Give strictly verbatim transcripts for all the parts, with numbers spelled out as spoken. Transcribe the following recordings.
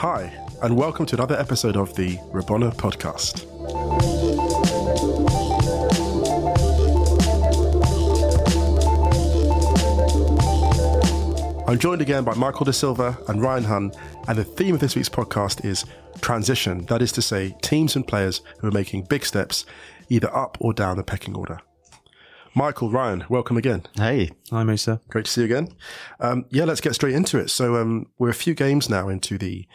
Hi, and welcome to another episode of the Rabona Podcast. I'm joined again by Michael De Silva and Ryan Hunn, and the theme of this week's podcast is transition. That is to say, teams and players who are making big steps, either up or down the pecking order. Michael, Ryan, welcome again. Hey. Hi, Musa. Great to see you again. Um, yeah, let's get straight into it. So um, we're a few games now into the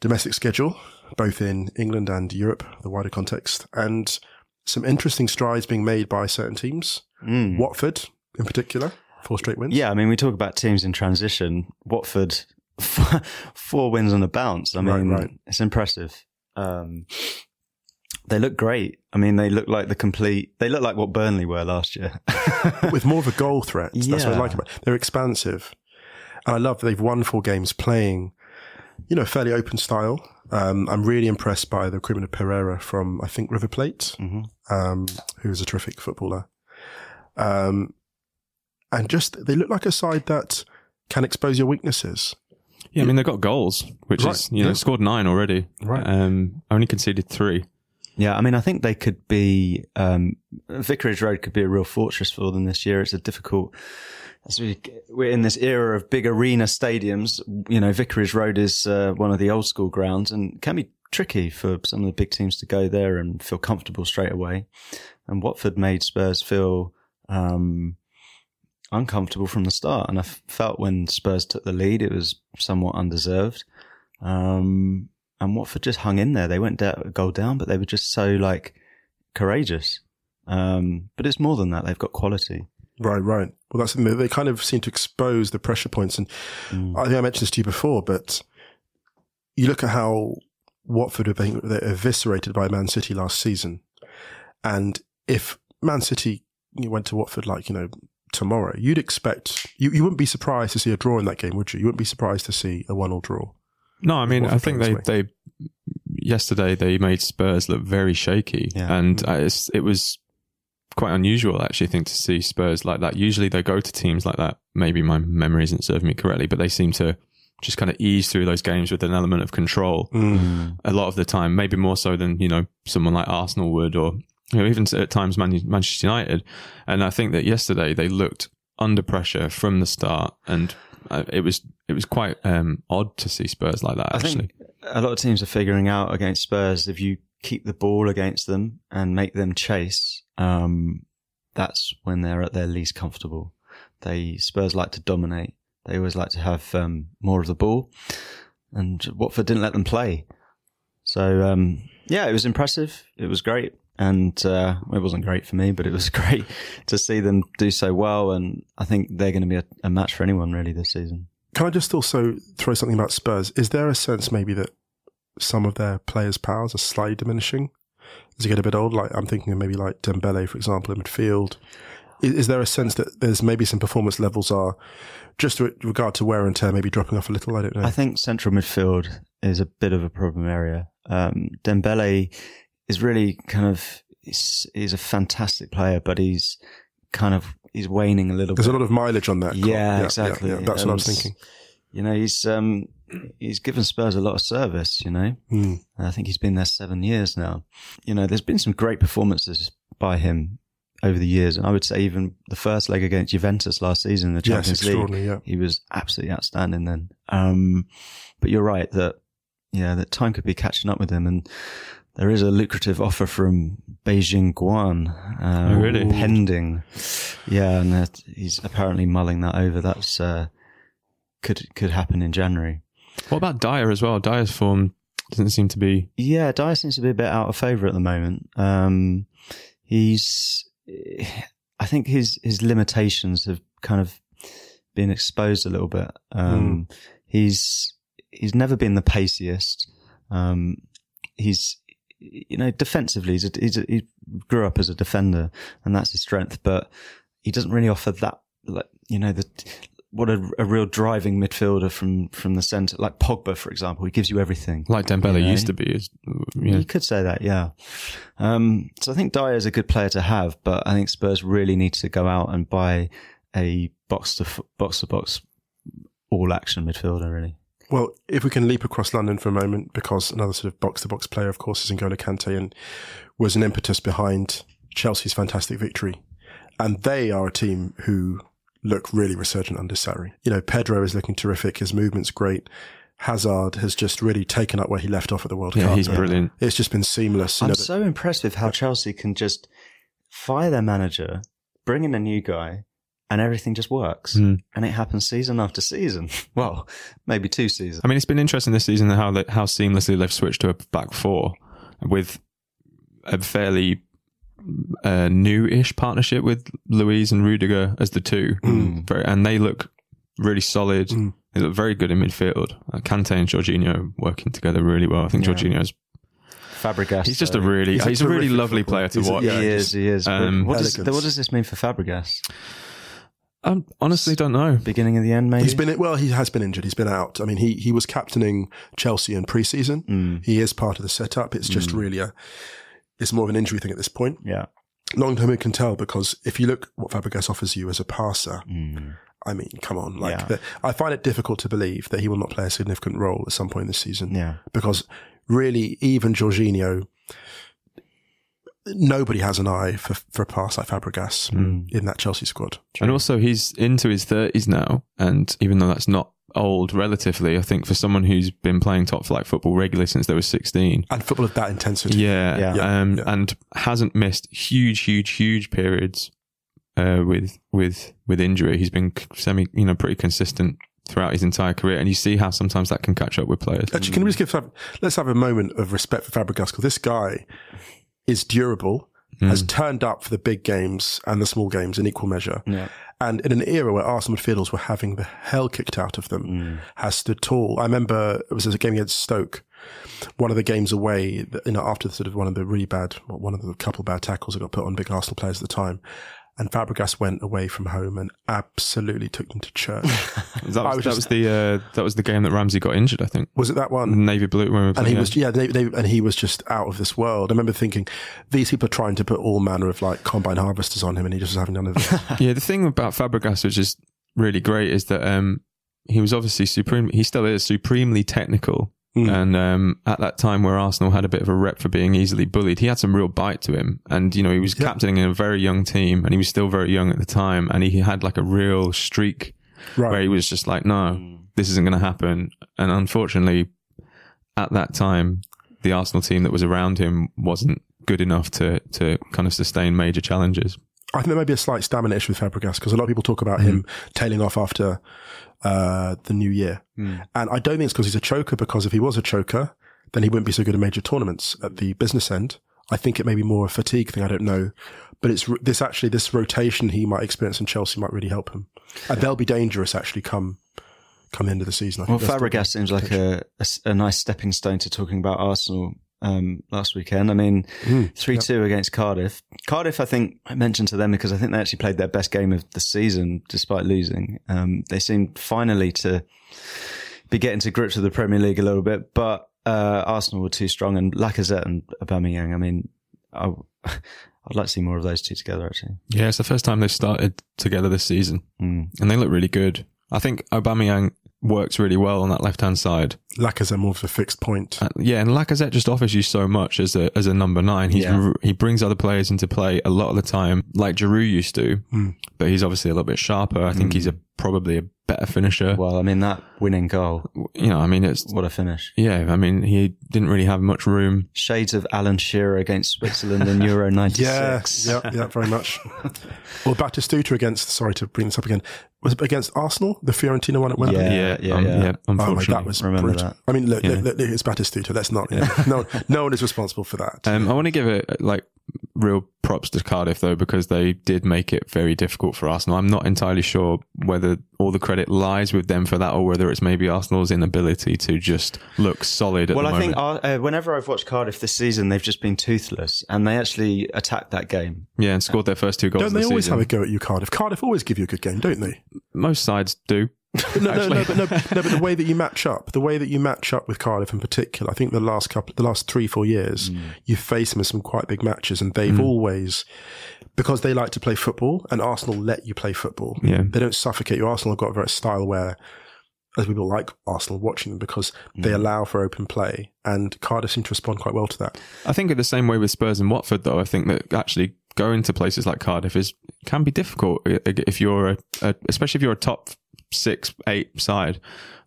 domestic schedule, both in England and Europe, the wider context, and some interesting strides being made by certain teams. Mm. Watford, in particular. Four straight wins. Yeah, I mean, we talk about teams in transition. Watford, four wins on the bounce. I mean, right, right. It's impressive. Um, they look great. I mean, they look like the complete. They look like what Burnley were last year, but with more of a goal threat. That's yeah. what I like about it. They're expansive, and I love that they've won four games playing, you know, fairly open style. Um, I'm really impressed by the recruitment of Pereira from, I think, River Plate, mm-hmm. um, who's a terrific footballer. Um. And just, they look like a side that can expose your weaknesses. Yeah, I mean, they've got goals, which right. is, you know, yeah. scored nine already. Right. Um, only conceded three. Yeah, I mean, I think they could be, um, Vicarage Road could be a real fortress for them this year. It's a difficult, as we, we're in this era of big arena stadiums. You know, Vicarage Road is uh, one of the old school grounds and can be tricky for some of the big teams to go there and feel comfortable straight away. And Watford made Spurs feel, um, uncomfortable from the start, and I f- felt when Spurs took the lead it was somewhat undeserved, um, and Watford just hung in there. They went down, a goal down, but they were just so like courageous, um, but it's more than that. They've got quality. Right, right. Well, that's the, they kind of seem to expose the pressure points, and mm. I think I mentioned this to you before, but you look at how Watford were being they're eviscerated by Man City last season, and if Man City went to Watford like, you know, tomorrow, you'd expect you, you wouldn't be surprised to see a draw in that game, would you? You wouldn't be surprised to see a one-all draw. No, I mean, I think they, they yesterday they made Spurs look very shaky, yeah. and mm-hmm. it's, it was quite unusual actually, I think, to see Spurs like that. Usually they go to teams like that. Maybe my memory isn't serving me correctly, but they seem to just kind of ease through those games with an element of control mm. a lot of the time. Maybe more so than, you know, someone like Arsenal would, or, you know, even at times Man- Manchester United. And I think that yesterday they looked under pressure from the start, and uh, it was it was quite um, odd to see Spurs like that. I actually think a lot of teams are figuring out against Spurs, if you keep the ball against them and make them chase, um, that's when they're at their least comfortable. They Spurs like to dominate. They always like to have um, more of the ball, and Watford didn't let them play. So um, yeah, it was impressive. It was great. And uh, it wasn't great for me, but it was great to see them do so well. And I think they're going to be a, a match for anyone really this season. Can I just also throw something about Spurs? Is there a sense maybe that some of their players' powers are slightly diminishing as they get a bit old? Like I'm thinking of maybe like Dembele, for example, in midfield. Is, is there a sense that there's maybe some performance levels are, just with regard to wear and tear, maybe dropping off a little? I don't know. I think central midfield is a bit of a problem area. Um, Dembele is really kind of, he's, he's a fantastic player, but he's kind of he's waning a little There's bit. There's a lot of mileage on that. Yeah, yeah, exactly. Yeah, yeah. That's um, what I was thinking. You know, he's um, he's given Spurs a lot of service, you know. Mm. I think he's been there seven years now. You know, there's been some great performances by him over the years. And I would say even the first leg against Juventus last season in the Champions yes, League, yeah. he was absolutely outstanding then. Um, but you're right that, yeah, that time could be catching up with him. And there is a lucrative offer from Beijing Guan. Uh, oh, really? Pending. Yeah, and that, he's apparently mulling that over. That's uh, could could happen in January. What about Dyer as well? Dyer's form doesn't seem to be... Yeah, Dyer seems to be a bit out of favour at the moment. Um, he's... I think his, his limitations have kind of been exposed a little bit. Um, mm. He's he's never been the paciest. Um, he's... You know, defensively, he's a, he's a, he grew up as a defender, and that's his strength. But he doesn't really offer that, like, you know, the what a, a real driving midfielder from, from the centre, like Pogba, for example. He gives you everything, like Dembele you know? used to be. Is, you know. You could say that, yeah. Um, so I think Dyer is a good player to have, but I think Spurs really need to go out and buy a box to box to box all action midfielder, really. Well, if we can leap across London for a moment, because another sort of box-to-box player, of course, is N'Golo Kante, and was an impetus behind Chelsea's fantastic victory. And they are a team who look really resurgent under Sarri. You know, Pedro is looking terrific. His movement's great. Hazard has just really taken up where he left off at the World Cup. Yeah, he's brilliant. It's just been seamless. I'm you know, so that- impressed with how Chelsea can just fire their manager, bring in a new guy, and everything just works. Mm. And it happens season after season. Well, maybe two seasons. I mean, it's been interesting this season how they, how seamlessly they've switched to a back four with a fairly uh, new-ish partnership with Luiz and Rudiger as the two. Mm. Very, and they look really solid. Mm. They look very good in midfield. Uh, Kante and Jorginho working together really well. I think yeah. Jorginho's Fabregas. He's just a really, he's, he's a, a really lovely player to he's watch. A, yeah, he is, he is. Um, what, does, what does this mean for Fabregas? I honestly don't know. Beginning of the end, maybe? He's been, well, he has been injured. He's been out. I mean, he, he was captaining Chelsea in pre-season. Mm. He is part of the setup. It's just mm. really a, it's more of an injury thing at this point. Yeah. Long term, it can tell, because if you look what Fabregas offers you as a passer, mm. I mean, come on. Like, yeah. the, I find it difficult to believe that he will not play a significant role at some point this season. Yeah. Because really, even Jorginho, nobody has an eye for, for a pass like Fabregas mm. in that Chelsea squad. And also he's into his thirties now, and even though that's not old relatively, I think for someone who's been playing top flight football regularly since they were sixteen. And football of that intensity. Yeah. yeah. yeah. Um, yeah. And hasn't missed huge, huge, huge periods uh, with with with injury. He's been semi, you know, pretty consistent throughout his entire career, and you see how sometimes that can catch up with players. Actually, can we just give Fab- let's have a moment of respect for Fabregas, because this guy is durable, mm. has turned up for the big games and the small games in equal measure. Yeah. And in an era where Arsenal midfielders were having the hell kicked out of them, mm. has stood tall. I remember it was a game against Stoke, one of the games away, you know, after sort of one of the really bad, one of the couple bad tackles that got put on big Arsenal players at the time. And Fabregas went away from home and absolutely took them to church. that, was, was that just, was the uh, that was the game that Ramsey got injured, I think. Was it that one? Navy Blue. When we played, and he yeah. was yeah, they, they, and he was just out of this world. I remember thinking, these people are trying to put all manner of like combine harvesters on him, and he just was having none of it. Yeah, the thing about Fabregas, which is really great, is that um, he was obviously supreme. He still is supremely technical. Mm. And um, at that time where Arsenal had a bit of a rep for being easily bullied, he had some real bite to him. And, you know, he was yeah. captaining a very young team, and he was still very young at the time. And he had like a real streak right. where he was just like, no, this isn't going to happen. And unfortunately, at that time, the Arsenal team that was around him wasn't good enough to, to kind of sustain major challenges. I think there may be a slight stamina issue with Fabregas, because a lot of people talk about mm. him tailing off after uh, the new year. Mm. And I don't think it's because he's a choker, because if he was a choker, then he wouldn't be so good at major tournaments at the business end. I think it may be more a fatigue thing. I don't know. But it's this actually, this rotation he might experience in Chelsea might really help him. And they'll be dangerous actually come come end of the season. I well, think Fabregas seems like a, a, a nice stepping stone to talking about Arsenal. Um, last weekend. I mean, three two yep. against Cardiff. Cardiff, I think, I mentioned to them because I think they actually played their best game of the season despite losing. Um, they seemed finally to be getting to grips with the Premier League a little bit, but uh, Arsenal were too strong, and Lacazette and Aubameyang, I mean, I, I'd like to see more of those two together, actually. Yeah, it's the first time they've started together this season. Mm. And they look really good. I think Aubameyang works really well on that left-hand side. Lacazette more for fixed point. Uh, yeah, and Lacazette just offers you so much as a as a number nine. He's yeah. He brings other players into play a lot of the time, like Giroud used to, mm. but he's obviously a little bit sharper. I think mm. he's a probably a better finisher. Well, I mean, that winning goal. You know, I mean, it's... What a finish. Yeah, I mean, he didn't really have much room. Shades of Alan Shearer against Switzerland in Euro ninety-six. Yeah, yeah, yeah, very much. Or Batistuta against, sorry to bring this up again, was it against Arsenal? The Fiorentina one at Wembley? Yeah, yeah, yeah. Um, yeah. yeah unfortunately. Oh, that was Remember brutal. That. I mean, look, yeah. look, look, look, it's Batistuta. That's not... Yeah. No, no one is responsible for that. Um, I want to give it, like... real props to Cardiff though, because they did make it very difficult for Arsenal. I'm not entirely sure whether all the credit lies with them for that or whether it's maybe Arsenal's inability to just look solid at well, the I moment. Well, I think uh, whenever I've watched Cardiff this season, they've just been toothless and they actually attacked that game. Yeah, and scored their first two goals Don't of the season. They always have a go at you, Cardiff? Cardiff always give you a good game, don't they? Most sides do. no, no, no, but no, no, but the way that you match up, the way that you match up with Cardiff in particular, I think the last couple, the last three, four years, mm. you face them in some quite big matches, and they've mm. always, because they like to play football, and Arsenal let you play football. Yeah. They don't suffocate you. Arsenal have got a very style where, as people like Arsenal watching them, because mm. they allow for open play, and Cardiff seem to respond quite well to that. I think in the same way with Spurs and Watford, though, I think that actually going to places like Cardiff is can be difficult if you're, a, a, especially if you're a top six, eight side.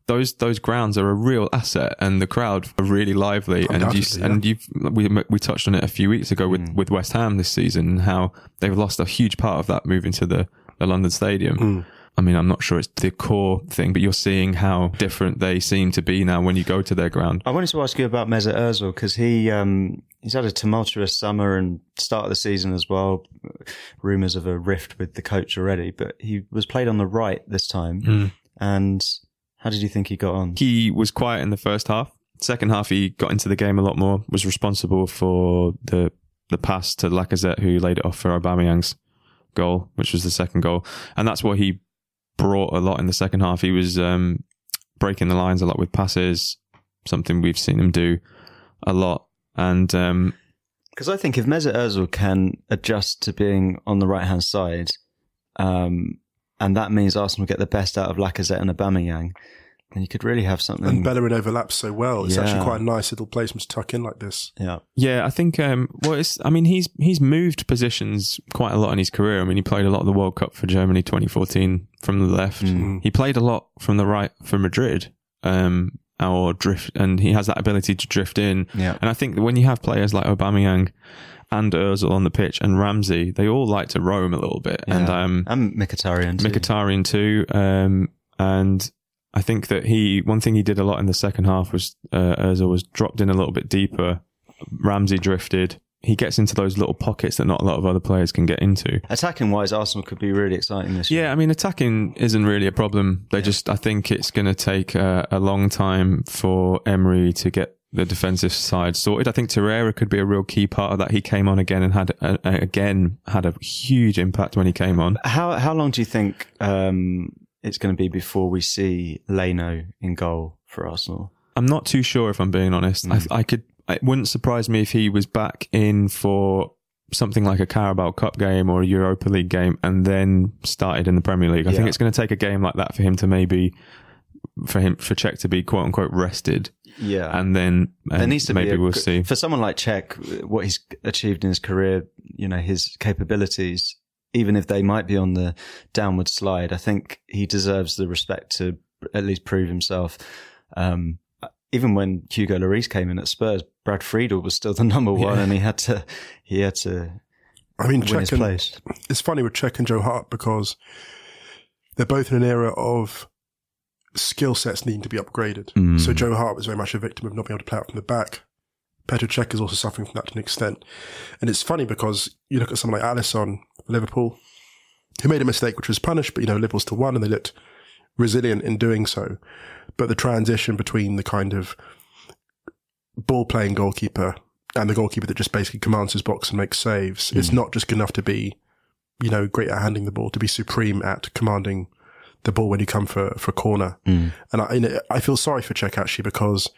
Those those grounds are a real asset, and the crowd are really lively. And you, yeah. and you, we we touched on it a few weeks ago with, mm. with West Ham this season, and how they've lost a huge part of that moving to the, the London Stadium. Mm. I mean, I'm not sure it's the core thing, but you're seeing how different they seem to be now when you go to their ground. I wanted to ask you about Mesut Ozil, because he um, he's had a tumultuous summer and start of the season as well. Rumours of a rift with the coach already, but he was played on the right this time. Mm. And how did you think he got on? He was quiet in the first half. Second half, he got into the game a lot more, was responsible for the the pass to Lacazette, who laid it off for Aubameyang's goal, which was the second goal. And that's what he brought a lot in the second half. He was um, breaking the lines a lot with passes, something we've seen him do a lot. And um, because I think if Mesut Ozil can adjust to being on the right-hand side, um, and that means Arsenal get the best out of Lacazette and Aubameyang, then you could really have something. And Bellerin overlaps so well. It's yeah. actually quite a nice little placement to tuck in like this. Yeah, yeah. I think. Um, well, it's. I mean, he's he's moved positions quite a lot in his career. I mean, he played a lot of the World Cup for Germany twenty fourteen from the left. Mm. He played a lot from the right for Madrid. Um, or drift, and he has that ability to drift in. Yeah. And I think that when you have players like Aubameyang and Ozil on the pitch and Ramsey, they all like to roam a little bit. Yeah. And um, and Mkhitaryan too. Mkhitaryan too. Um, and. I think that he, one thing he did a lot in the second half was uh, Ozil was dropped in a little bit deeper. Ramsey drifted. He gets into those little pockets that not a lot of other players can get into. Attacking wise, Arsenal could be really exciting this year. Yeah, I mean, attacking isn't really a problem. They yeah. just, I think it's going to take uh, a long time for Emery to get the defensive side sorted. I think Torreira could be a real key part of that. He came on again and had uh, again had a huge impact when he came on. How how long do you think? Um, it's going to be before we see Leno in goal for Arsenal? I'm not too sure, if I'm being honest. Mm. I, I could. It wouldn't surprise me if he was back in for something like a Carabao Cup game or a Europa League game and then started in the Premier League. I yeah. think it's going to take a game like that for him to maybe... for him, for Cech to be quote unquote rested. Yeah. And then um, there needs to maybe be a, we'll see. For someone like Cech, what he's achieved in his career, you know, his capabilities... even if they might be on the downward slide, I think he deserves the respect to at least prove himself. Um, even when Hugo Lloris came in at Spurs, Brad Friedel was still the number one, yeah. and he had to, he had to. I mean, win Cech his and, place. It's funny with Cech and Joe Hart because they're both in an era of skill sets needing to be upgraded. Mm. So Joe Hart was very much a victim of not being able to play out from the back. Petr Cech is also suffering from that to an extent. And it's funny because you look at someone like Alisson for Liverpool, who made a mistake which was punished, but, you know, Liverpool still won and they looked resilient in doing so. But the transition between the kind of ball-playing goalkeeper and the goalkeeper that just basically commands his box and makes saves, mm. it's not just good enough to be, you know, great at handing the ball, to be supreme at commanding the ball when you come for, for a corner. Mm. And I, you know, I feel sorry for Cech, actually, because...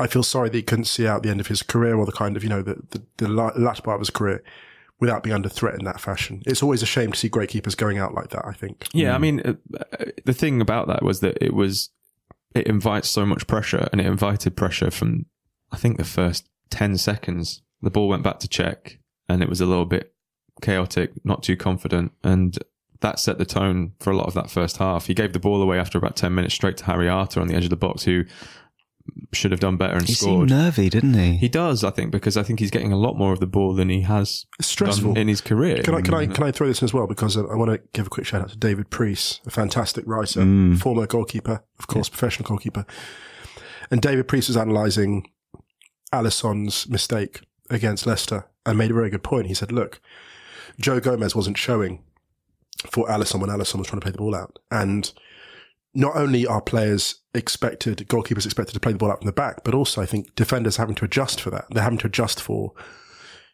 I feel sorry that he couldn't see out the end of his career or the kind of, you know, the, the, the latter part of his career without being under threat in that fashion. It's always a shame to see great keepers going out like that, I think. Yeah, mm. I mean, uh, the thing about that was that it was, it invites so much pressure, and it invited pressure from, I think, the first ten seconds. The ball went back to Czech, and it was a little bit chaotic, not too confident, and that set the tone for a lot of that first half. He gave the ball away after about ten minutes straight to Harry Arter on the edge of the box, who should have done better and he scored. He seemed nervy, didn't he? He does, I think, because I think he's getting a lot more of the ball than he has done in his career. Can I can I, can I throw this in as well? Because I, I want to give a quick shout out to David Priest, a fantastic writer, mm. former goalkeeper, of course, yeah. professional goalkeeper. And David Priest was analysing Alisson's mistake against Leicester and made a very good point. He said, look, Joe Gomez wasn't showing for Alisson when Alisson was trying to play the ball out. And not only are players expected, goalkeepers expected to play the ball out from the back, but also I think defenders are having to adjust for that. They're having to adjust for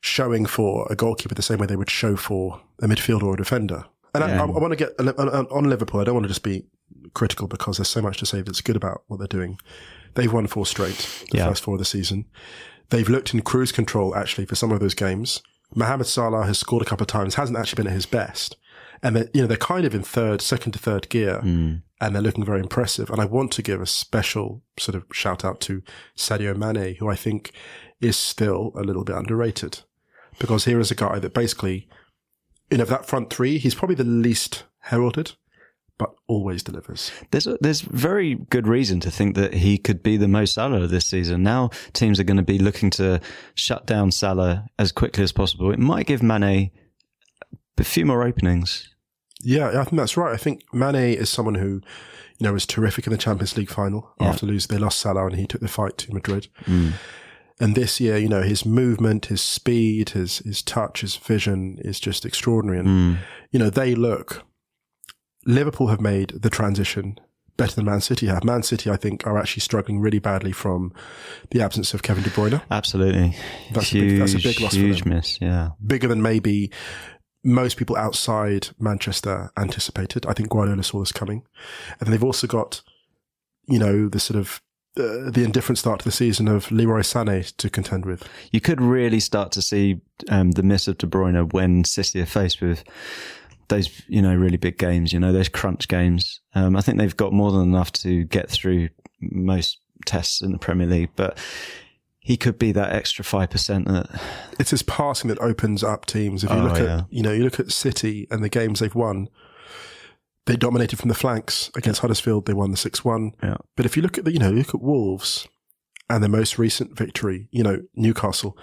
showing for a goalkeeper the same way they would show for a midfielder or a defender. And yeah. I, I, I want to get on Liverpool. I don't want to just be critical because there's so much to say that's good about what they're doing. They've won four straight, the yeah. first four of the season. They've looked in cruise control, actually, for some of those games. Mohamed Salah has scored a couple of times, hasn't actually been at his best. And they're, you know, they're kind of in third, second to third gear, mm. and they're looking very impressive. And I want to give a special sort of shout out to Sadio Mane, who I think is still a little bit underrated, because here is a guy that basically, you know, of that front three, he's probably the least heralded, but always delivers. There's a, there's very good reason to think that he could be the Mo Salah this season. Now teams are going to be looking to shut down Salah as quickly as possible. It might give Mane a few more openings. Yeah, I think that's right. I think Mane is someone who, you know, was terrific in the Champions League final yeah. after losing. They lost Salah and he took the fight to Madrid. Mm. And this year, you know, his movement, his speed, his his touch, his vision is just extraordinary. And, mm. you know, they look... Liverpool have made the transition better than Man City have. Man City, I think, are actually struggling really badly from the absence of Kevin De Bruyne. Absolutely. That's, huge, a, big, that's a big loss for them. Huge miss, yeah. Bigger than maybe most people outside Manchester anticipated. I think Guardiola saw this coming. And then they've also got, you know, the sort of uh, the indifferent start to the season of Leroy Sané to contend with. You could really start to see um, the miss of De Bruyne when City are faced with those, you know, really big games, you know, those crunch games. Um, I think they've got more than enough to get through most tests in the Premier League, but he could be that extra five percent. That... It's his passing that opens up teams. If you oh, look yeah. at, you know, you look at City and the games they've won, they dominated from the flanks against yeah. Huddersfield. They won the six one. Yeah. But if you look at the, you know, look at Wolves and their most recent victory, you know, Newcastle,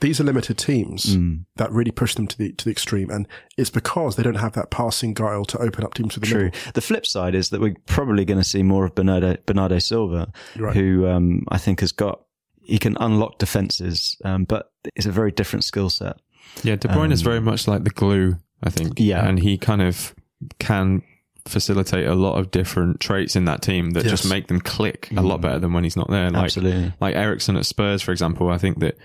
these are limited teams mm. that really push them to the to the extreme, and it's because they don't have that passing guile to open up teams to the True. middle. The flip side is that we're probably going to see more of Bernardo, Bernardo Silva, right. who um, I think has got, he can unlock defences, um, but it's a very different skill set. Yeah, De Bruyne um, is very much like the glue, I think. Yeah. And he kind of can facilitate a lot of different traits in that team that yes. just make them click mm. a lot better than when he's not there. Like, Absolutely. Like Eriksen at Spurs, for example, I think that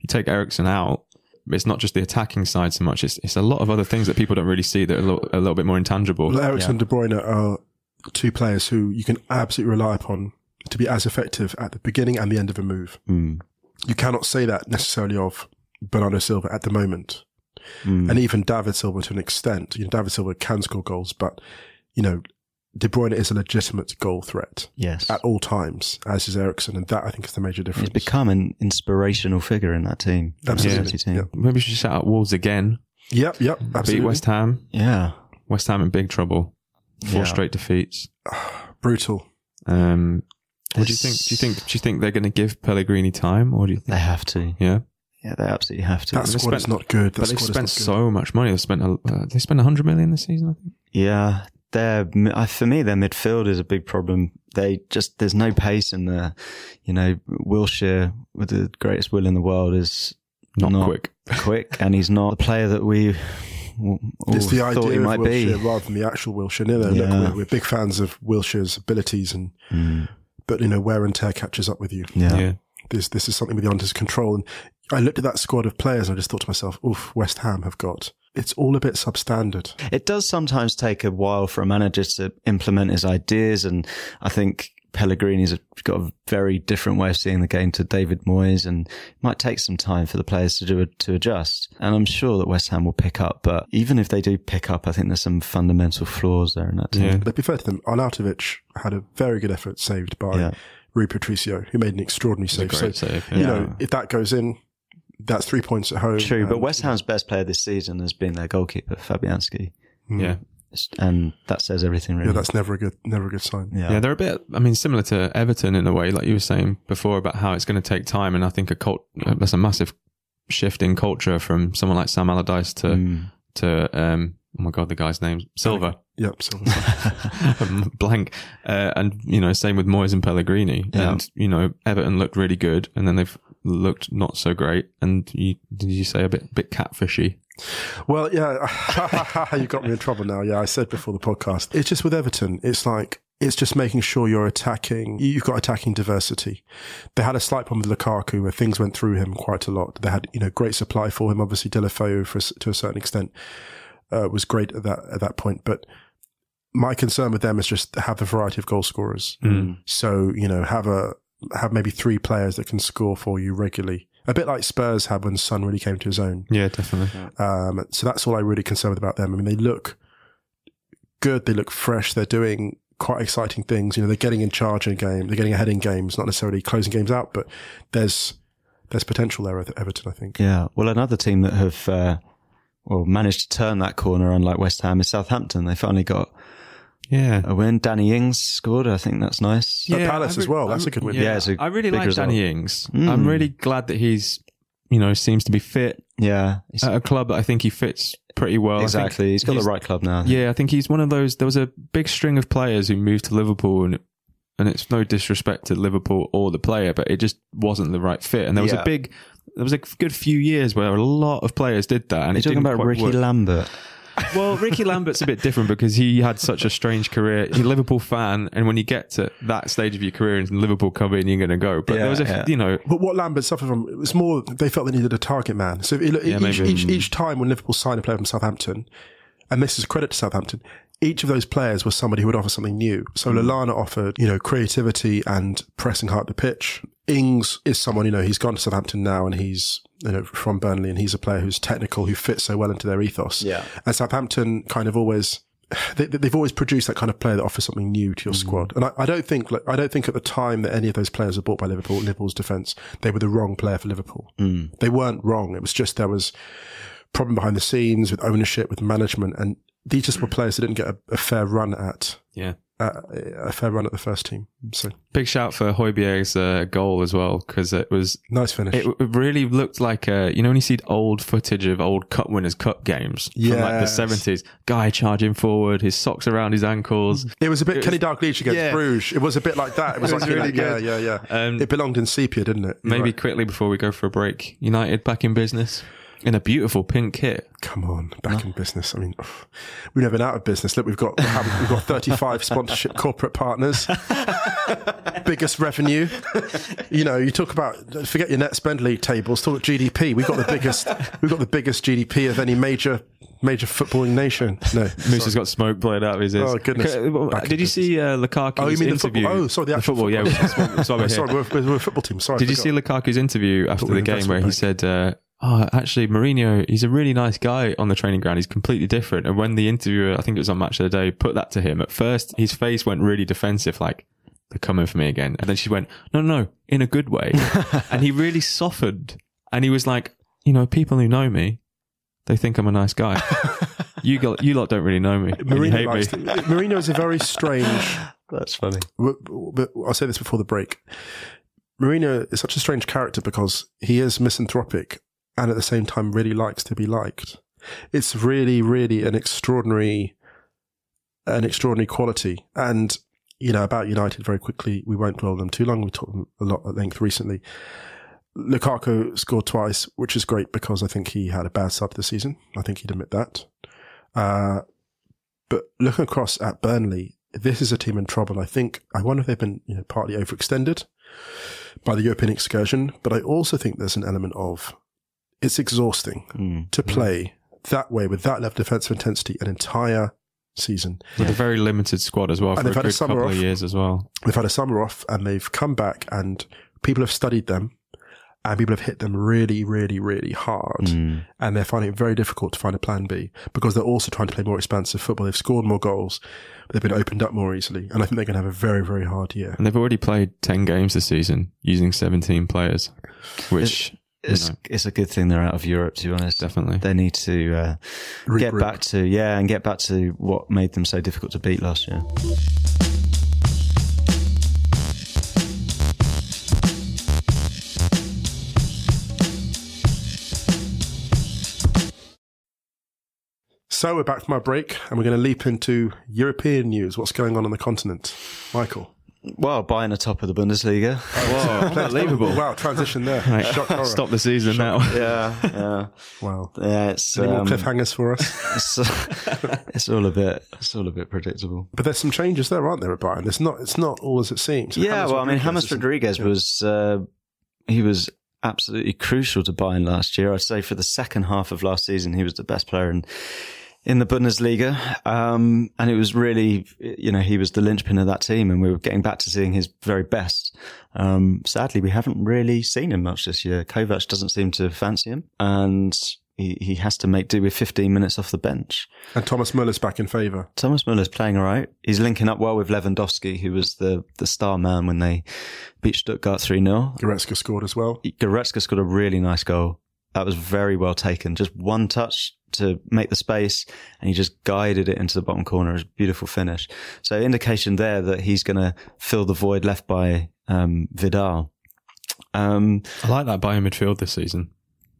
you take Eriksen out, it's not just the attacking side so much. It's it's a lot of other things that people don't really see that are a little, a little bit more intangible. Well, Eriksen and yeah. De Bruyne are two players who you can absolutely rely upon to be as effective at the beginning and the end of a move. Mm. You cannot say that necessarily of Bernardo Silva at the moment. Mm. And even David Silva to an extent. You know, David Silva can score goals, but, you know, De Bruyne is a legitimate goal threat yes. at all times, as is Eriksen, and that I think is the major difference. He's become an inspirational figure in that team. Absolutely. That team. Yeah. Maybe we should shout out Wolves again. Yep, yep, absolutely. Beat West Ham. Yeah. West Ham in big trouble. Four yeah. straight defeats. Brutal. Um, what do you think? Do you think? Do you think they're going to give Pellegrini time, or do you think they have to? Yeah. Yeah, they absolutely have to. That squad spent, is not good. That but they've spent so much money. They spent a, uh, they spent a hundred million this season, I think. Yeah. Their, for me, their midfield is a big problem. They just, there's no pace in there. You know, Wilshere, with the greatest will in the world, is not, not quick. quick, and he's not the player that we all it's the thought idea he might of Wilshere, be, rather than the actual Wilshere. You know, yeah. look, we're, we're big fans of Wilshere's abilities, and mm. but you know, wear and tear catches up with you. Yeah. yeah, this this is something beyond his control. And I looked at that squad of players, and I just thought to myself, "Oof, West Ham have got it's all a bit substandard. It does sometimes take a while for a manager to implement his ideas, and I think Pellegrini's got a very different way of seeing the game to David Moyes, and it might take some time for the players to do to adjust. And I'm sure that West Ham will pick up, but even if they do pick up, I think there's some fundamental flaws there in that team. Yeah. But to be fair to them, Arnautovic had a very good effort saved by yeah. Rui Patricio, who made an extraordinary save. So, save yeah. you know, if that goes in, that's three points at home. True, but West Ham's best player this season has been their goalkeeper, Fabianski. Mm. Yeah. And that says everything, really. Yeah, that's never a good, never a good sign. Yeah. yeah, they're a bit, I mean, similar to Everton in a way, like you were saying before about how it's going to take time. And I think a cult, that's a massive shift in culture from someone like Sam Allardyce to, mm. to, um, oh my God, the guy's name, Silva. Yep, Silva. Blank. Uh, and, you know, same with Moyes and Pellegrini. Yeah. And, you know, Everton looked really good and then they've looked not so great. And you, did you say a bit, bit catfishy? Well, yeah, you got me in trouble now. Yeah, I said before the podcast, it's just with Everton, it's like, it's just making sure you're attacking, you've got attacking diversity. They had a slight problem with Lukaku where things went through him quite a lot. They had, you know, great supply for him. Obviously, Deulofeu for, to a certain extent uh, was great at that, at that point. But my concern with them is just have a variety of goal scorers. Mm. So, you know, have a, have maybe three players that can score for you regularly. A bit like Spurs had when Son really came to his own. Yeah, definitely. Um, so that's all I'm really concerned about them. I mean, they look good. They look fresh. They're doing quite exciting things. You know, they're getting in charge in a game. They're getting ahead in games, not necessarily closing games out, but there's, there's potential there at Everton, I think. Yeah. Well, another team that have, uh, well, managed to turn that corner, unlike West Ham, is Southampton. They finally got, yeah, a win. Danny Ings scored. I think that's nice. Yeah, Palace re- as well. That's I'm, a good win. Yeah, yeah, I really like result. Danny Ings. Mm. I'm really glad that he's, you know, seems to be fit. Yeah, he's at a club that I think he fits pretty well. Exactly. He's got he's, the right club now. Yeah, I think he's one of those. There was a big string of players who moved to Liverpool, and and it's no disrespect to Liverpool or the player, but it just wasn't the right fit. And there was yeah. a big, there was a good few years where a lot of players did that. And you're talking about Ricky work. Lambert. Well, Ricky Lambert's a bit different because he had such a strange career. He's a Liverpool fan, and when you get to that stage of your career in Liverpool cover, and you're going to go. But yeah, there was a, yeah. you know. But what Lambert suffered from, it was more they felt they needed a target man. So it, it, yeah, each, each each time when Liverpool signed a player from Southampton, and this is credit to Southampton, each of those players was somebody who would offer something new. So mm. Lallana offered, you know, creativity and pressing hard the pitch. Ings is someone, you know, he's gone to Southampton now and he's, you know, from Burnley, and he's a player who's technical, who fits so well into their ethos. Yeah. And Southampton kind of always, they, they've always produced that kind of player that offers something new to your mm. squad. And I, I don't think, like, I don't think at the time that any of those players were bought by Liverpool, Liverpool's defence, they were the wrong player for Liverpool. Mm. They weren't wrong. It was just there was problem behind the scenes with ownership, with management, and these just were players that didn't get a, a fair run at. Yeah. Uh, a fair run at the first team. So big shout for Højbjerg's uh, goal as well, because it was nice finish. It really looked like a, you know when you see old footage of old Cup Winners' Cup games yes. from like the seventies, guy charging forward, his socks around his ankles. It was a bit it Kenny Dalglish against yeah. Bruges. It was a bit like that. It was, it was like really like, good. Yeah, yeah, yeah. Um, it belonged in sepia, didn't it? You're maybe right. Quickly before we go for a break, United back in business. In a beautiful pink kit. Come on, back no. in business. I mean, we've never been out of business. Look, we've got we've got thirty-five sponsorship corporate partners, biggest revenue. You know, you talk about forget your net spend league tables. Talk G D P. We've got the biggest. We've got the biggest G D P of any major major footballing nation. No, Moose has got smoke blowing out of his ears. Oh goodness! Back Did you business. see uh, Lukaku's oh, you mean interview? The football? Oh, sorry, the actual the football. football. Yeah, we're, sorry, sorry, we're, we're a football team. Sorry. Did you see Lukaku's interview after the game where bank. he said? Uh, Oh, actually, Mourinho, he's a really nice guy on the training ground. He's completely different. And when the interviewer, I think it was on Match of the Day, put that to him, at first, his face went really defensive, like, they're coming for me again. And then she went, no, no, in a good way. And he really softened. And he was like, you know, people who know me, they think I'm a nice guy. you got, you lot don't really know me. Mourinho is Mourinho is a very strange... That's funny. But I'll say this before the break. Mourinho is such a strange character because he is misanthropic. And at the same time really likes to be liked. It's really, really an extraordinary, an extraordinary quality. And, you know, about United very quickly, we won't dwell on them too long. We've talked a lot at length recently. Lukaku scored twice, which is great because I think he had a bad start to the season. I think he'd admit that. Uh, but looking across at Burnley, this is a team in trouble. I think, I wonder if they've been, you know, partly overextended by the European excursion, but I also think there's an element of, it's exhausting mm. to play that way, with that level of defensive intensity, an entire season. With yeah. a very limited squad as well, and for they've a, had a summer couple off. of years as well. They've had a summer off and they've come back and people have studied them and people have hit them really, really, really hard. Mm. And they're finding it very difficult to find a plan B because they're also trying to play more expansive football. They've scored more goals. They've been opened up more easily. And I think they're going to have a very, very hard year. And they've already played ten games this season using seventeen players, which... It's- It's, you know. it's a good thing they're out of Europe, to be honest. Definitely. They need to uh, get Rip. back to, yeah, and get back to what made them so difficult to beat last year. So we're back from our break and we're going to leap into European news. What's going on on the continent? Michael. Well, Bayern are top of the Bundesliga. Oh, wow, unbelievable. Wow, transition there. Right. Shock Stop the season Shock. now. Yeah, yeah. Wow. Yeah, it's, Any um, more cliffhangers for us? It's, it's all a bit it's all a bit predictable. But there's some changes there, aren't there, at Bayern? It's not, it's not all as it seems. Yeah, James well, I mean, James Rodriguez was, uh, he was absolutely crucial to Bayern last year. I'd say for the second half of last season, he was the best player in in the Bundesliga. Um, and it was really, you know, he was the linchpin of that team and we were getting back to seeing his very best. Um, sadly, we haven't really seen him much this year. Kovac doesn't seem to fancy him and he, he has to make do with fifteen minutes off the bench. And Thomas Müller's back in favour. Thomas Müller's playing all right. He's linking up well with Lewandowski, who was the, the star man when they beat Stuttgart three nil. Goretzka scored as well. Goretzka scored a really nice goal. That was very well taken. Just one touch to make the space and he just guided it into the bottom corner. It was a beautiful finish. So indication there that he's going to fill the void left by um, Vidal. Um, I like that Bayern midfield this season.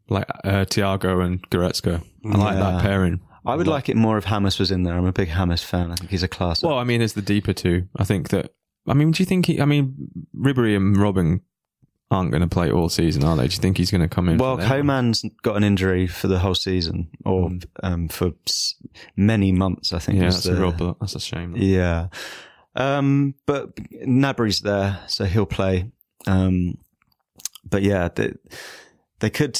Like uh, Thiago and Goretzka. I like yeah. that pairing. I would like it more if Hamas was in there. I'm a big Hamas fan. I think he's a class. Well, up. I mean, as the deeper two, I think that... I mean, do you think he... I mean, Ribery and Robin... aren't going to play all season, are they? Do you think he's going to come in? Well, Koeman's got an injury for the whole season, or mm. um, for many months, I think. Yeah, that's the, a real, that's a shame. Yeah, um, but Gnabry's there, so he'll play. Um, but yeah, they, they could.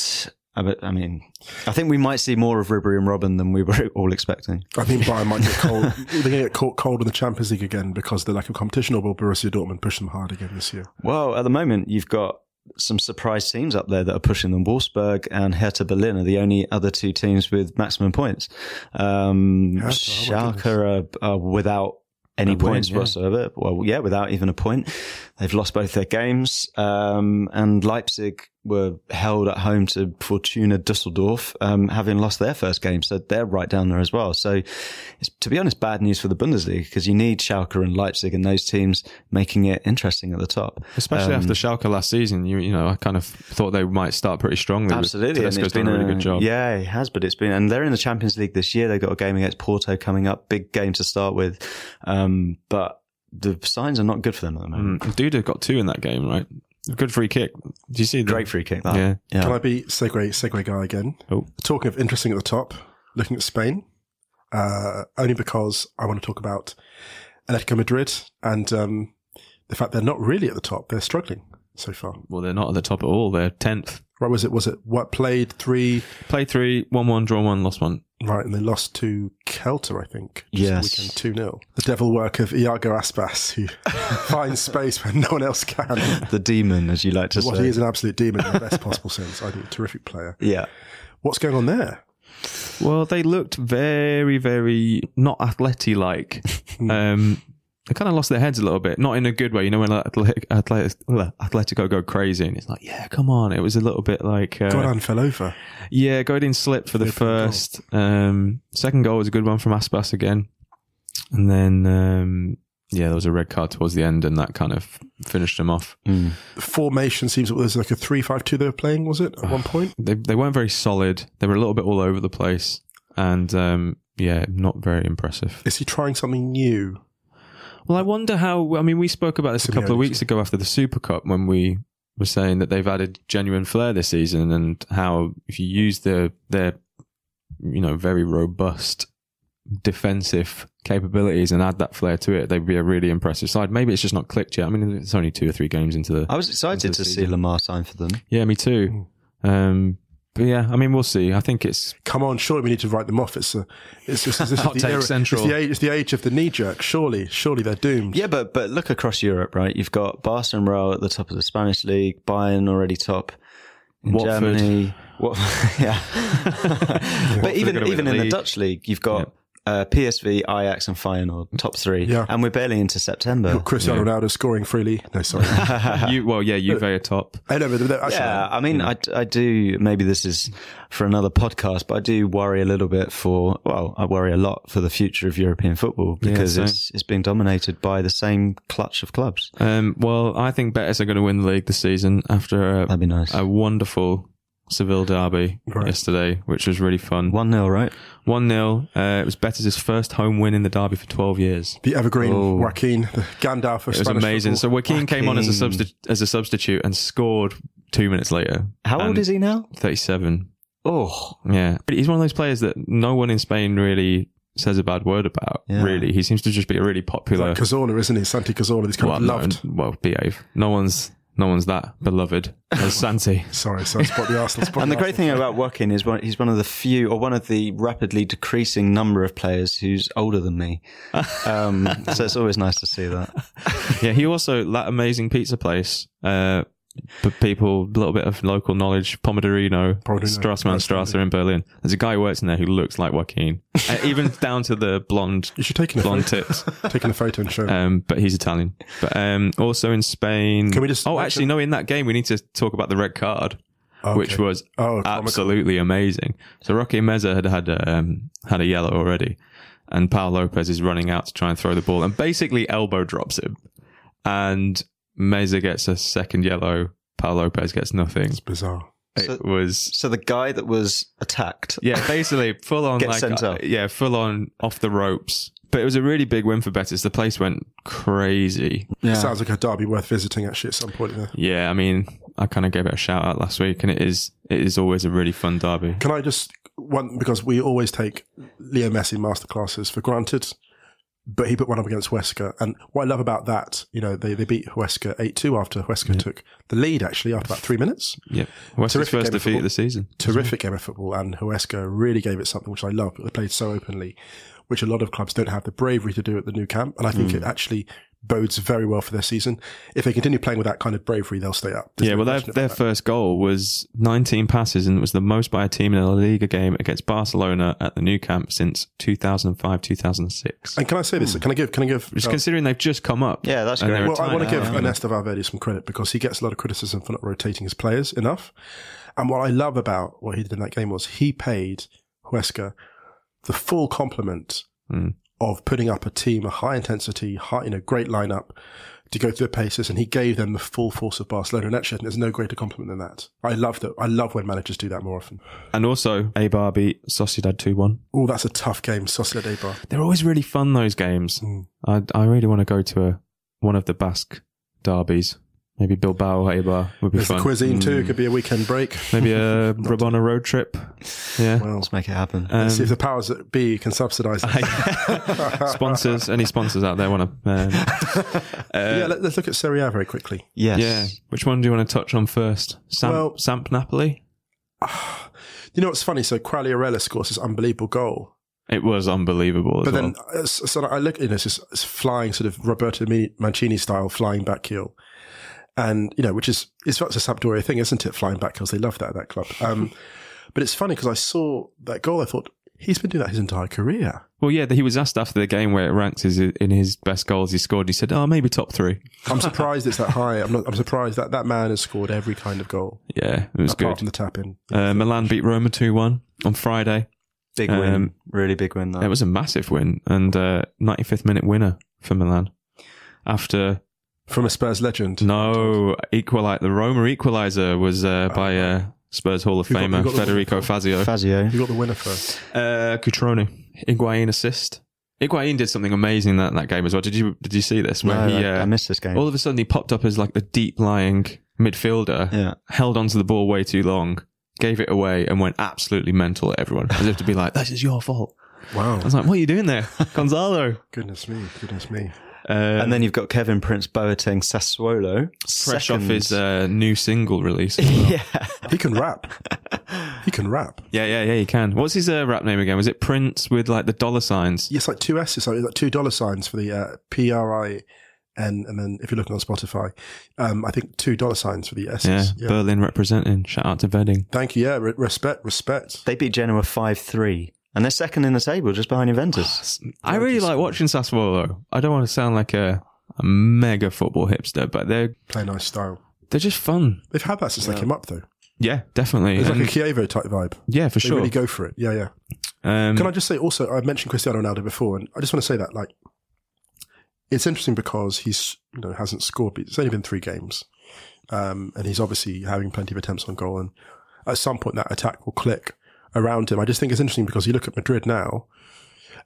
I mean, I think we might see more of Ribery and Robin than we were all expecting. I think Bayern might get cold. They're going to get caught cold in the Champions League again because of the lack of competition, or will Borussia Dortmund push them hard again this year? Well, at the moment, you've got some surprise teams up there that are pushing them. Wolfsburg and Hertha Berlin are the only other two teams with maximum points. Um, Hertha, Schalke oh are, are without any no points win, yeah. whatsoever. Well, yeah, without even a point. They've lost both their games. Um, and Leipzig were held at home to Fortuna Dusseldorf, um, having lost their first game. So they're right down there as well. So it's, to be honest, bad news for the Bundesliga because you need Schalke and Leipzig and those teams making it interesting at the top. Especially um, after Schalke last season, you, you know, I kind of thought they might start pretty strongly. Absolutely. Tedesco's done a really good job. Yeah, he has, but it's been, and they're in the Champions League this year. They've got a game against Porto coming up, big game to start with. Um, but the signs are not good for them at the moment. Mm, Duda got two in that game, right? Good free kick. Do you see that? Great free kick, that. Yeah. yeah. Can I be segue, segue guy again? Oh. Talking of interesting at the top, looking at Spain, uh, only because I want to talk about Atletico Madrid and um, the fact they're not really at the top. They're struggling so far. Well, they're not at the top at all. They're tenth. Right, was it? Was it what? Played three? Played three, one one, drawn one, lost one. Right, and they lost to Celta, I think. Yes. two nil. The devil work of Iago Aspas, who finds space when no one else can. The demon, as you like to well, say. Well, he is an absolute demon in the best possible sense. I think a terrific player. Yeah. What's going on there? Well, they looked very, very not Atleti-like. um, they kind of lost their heads a little bit. Not in a good way. You know, when Atlet- Atlet- Atletico go crazy and it's like, yeah, come on. It was a little bit like... Uh, Godin fell over. Yeah, Godin slipped for the first. Um, second goal was a good one from Aspas again. And then, um, yeah, there was a red card towards the end and that kind of finished them off. Mm. Formation seems like there's like a three five two they were playing, was it, at one point? They they weren't very solid. They were a little bit all over the place. And, um, yeah, not very impressive. Is he trying something new? Well, I wonder how... I mean, we spoke about this a couple of weeks ago after the Super Cup when we were saying that they've added genuine flair this season and how if you use their, their you know, very robust defensive capabilities and add that flair to it, they'd be a really impressive side. Maybe it's just not clicked yet. I mean, it's only two or three games into the... I was excited to see Lamar sign for them. Yeah, me too. Um, But yeah, I mean, we'll see. I think it's... Come on, surely we need to write them off. It's a, it's, it's, it's, it's hot the take era, central. It's the, age, it's the age of the knee-jerk. Surely, surely they're doomed. Yeah, but but look across Europe, right? You've got Barca and Real at the top of the Spanish league, Bayern already top, in Watford. Germany. What, yeah. But even even in the Dutch league, you've got... Yeah. Uh, P S V, Ajax and Feyenoord, top three. Yeah. And we're barely into September. Look, Cristiano yeah. Ronaldo scoring freely. No, sorry. you, well, yeah, Juve are top. I know, but actually, yeah, I mean, yeah. I, I do, maybe this is for another podcast, but I do worry a little bit for, well, I worry a lot for the future of European football because yeah, it's, it's being dominated by the same clutch of clubs. Um, well, I think Betis are going to win the league this season after a, That'd be nice. a wonderful... Seville derby right. yesterday, which was really fun. one nil, right? one nil. Uh, it was Betis' first home win in the derby for twelve years. The evergreen oh. Joaquin, the Gandalf of Spanish football. It was amazing. Football. So Joaquin, Joaquin came on as a, substi- as a substitute and scored two minutes later. How old is he now? thirty-seven. Oh. Yeah. He's one of those players that no one in Spain really... says a bad word about, yeah. really. He seems to just be a really popular... It's like Cazorla, isn't he? Santi Cazorla, he's kind well, of loved. No, well, behave. No one's... No one's that beloved as Santi. Sorry, sorry, spot the Arsenal. Spot and the, the great thing about Joaquin is one, he's one of the few, or one of the rapidly decreasing number of players who's older than me. Um, so it's always nice to see that. Yeah, he also, that amazing pizza place, uh, but people, a little bit of local knowledge, Pomodorino, Strassmannstrasse in Berlin. There's a guy who works in there who looks like Joaquin, uh, even down to the blonde, you should take blonde tips. Taking a photo and showing. Um, but he's Italian. But um, also in Spain... Can we just... Oh, actually, no, in that game, we need to talk about the red card, okay. which was oh, absolutely amazing. So Roque Meza had had a, um, had a yellow already, and Paul Lopez is running out to try and throw the ball, and basically elbow drops him. And... Meza gets a second yellow. Paul Lopez gets nothing. It's bizarre. It so, was so the guy that was attacked. Yeah, basically full on like sent up. yeah, full on off the ropes. But it was a really big win for Betis. The place went crazy. Yeah. It sounds like a derby worth visiting actually at some point. Yeah, yeah I mean, I kind of gave it a shout out last week, and it is it is always a really fun derby. Can I just one because we always take Leo Messi masterclasses for granted. But he put one up against Huesca. And what I love about that, you know, they, they beat Huesca eight two after Huesca yeah. took the lead, actually, after about three minutes. Yeah. Huesca's first defeat football, of the season. Terrific game of football. And Huesca really gave it something, which I love. But they played so openly, which a lot of clubs don't have the bravery to do at the new camp. And I think mm. it actually bodes very well for their season. If they continue playing with that kind of bravery, they'll stay up. There's yeah, well, their, their first goal was nineteen passes and it was the most by a team in a La Liga game against Barcelona at the new camp since two thousand five, two thousand six. And can I say this? Mm. Can I give... Can I give? Just uh, considering they've just come up. Yeah, that's great. Well, I want to give yeah. Ernesto Valverde some credit because he gets a lot of criticism for not rotating his players enough. And what I love about what he did in that game was he paid Huesca the full compliment mm. of putting up a team, a high intensity, high, you know, great lineup to go through the paces, and he gave them the full force of Barcelona. And actually, there's no greater compliment than that. I love that. I love when managers do that more often. And also, Eibar beat Sociedad two one. Oh, that's a tough game, Sociedad Eibar. They're always really fun, those games. Mm. I I really want to go to a one of the Basque derbies. Maybe Bilbao Eibar would be There's fun. The cuisine too. It could be a weekend break. Maybe a Rabona road trip. Yeah, well, let's make it happen. Um, let's see if the powers that be can subsidise that. Sponsors, any sponsors out there want to? Um, uh, yeah, let, let's look at Serie A very quickly. Yes. Yeah. Which one do you want to touch on first? Samp, well, Samp Napoli. Uh, you know what's funny? So Quagliarella scores this unbelievable goal. It was unbelievable. But as then, well. so I look at you know, this it's flying sort of Roberto Mancini style flying back heel. And, you know, which is, it's such a Sampdoria thing, isn't it? Flying back because they love that at that club. Um, but it's funny because I saw that goal. I thought, he's been doing that his entire career. Well, yeah, he was asked after the game where it ranks in his best goals he scored. He said, oh, maybe top three. I'm surprised it's that high. I'm not, I'm surprised that that man has scored every kind of goal. Yeah, it was apart good. Apart from the tap-in. Uh, Milan beat Roma two one on Friday. Big um, win. Really big win, though. It was a massive win. And uh, ninety-fifth minute winner for Milan. After... From a Spurs legend? No, equali- the Roma equaliser was uh, by uh, Spurs Hall of you Famer, got, got Federico Fazio. Fazio. You got the winner first. Uh, Cutrone. Higuain assist. Higuain did something amazing that that game as well. Did you Did you see this? Where no, he, I, uh, I missed this game. All of a sudden he popped up as like the deep-lying midfielder, yeah. held onto the ball way too long, gave it away and went absolutely mental at everyone. As if to be like, this is your fault. Wow. I was like, what are you doing there? Gonzalo. Goodness me, goodness me. Um, and then you've got Kevin Prince Boateng Sassuolo. Fresh second. Off his uh, new single release. Well. Yeah. He can rap. He can rap. Yeah, yeah, yeah, he can. What's his uh, rap name again? Was it Prince with like the dollar signs? Yes, like two S's, like, like two dollar signs for the uh, P R I N, and then if you're looking on Spotify, um, I think two dollar signs for the S's. Yeah, yeah, Berlin representing. Shout out to Vedding. Thank you, yeah, re- respect, respect. They beat Genoa five three. And they're second in the table, just behind Juventus. I really like watching Sassuolo, though. I don't want to sound like a, a mega football hipster, but they're... Play nice style. They're just fun. They've had that since yeah. they came up, though. Yeah, definitely. It's and like a Chievo type vibe. Yeah, for they sure. They really go for it. Yeah, yeah. Um, Can I just say also, I mentioned Cristiano Ronaldo before, and I just want to say that, like, it's interesting because he's, you know, hasn't scored, but it's only been three games. Um, and he's obviously having plenty of attempts on goal, and at some point that attack will click around him. I just think it's interesting because you look at Madrid now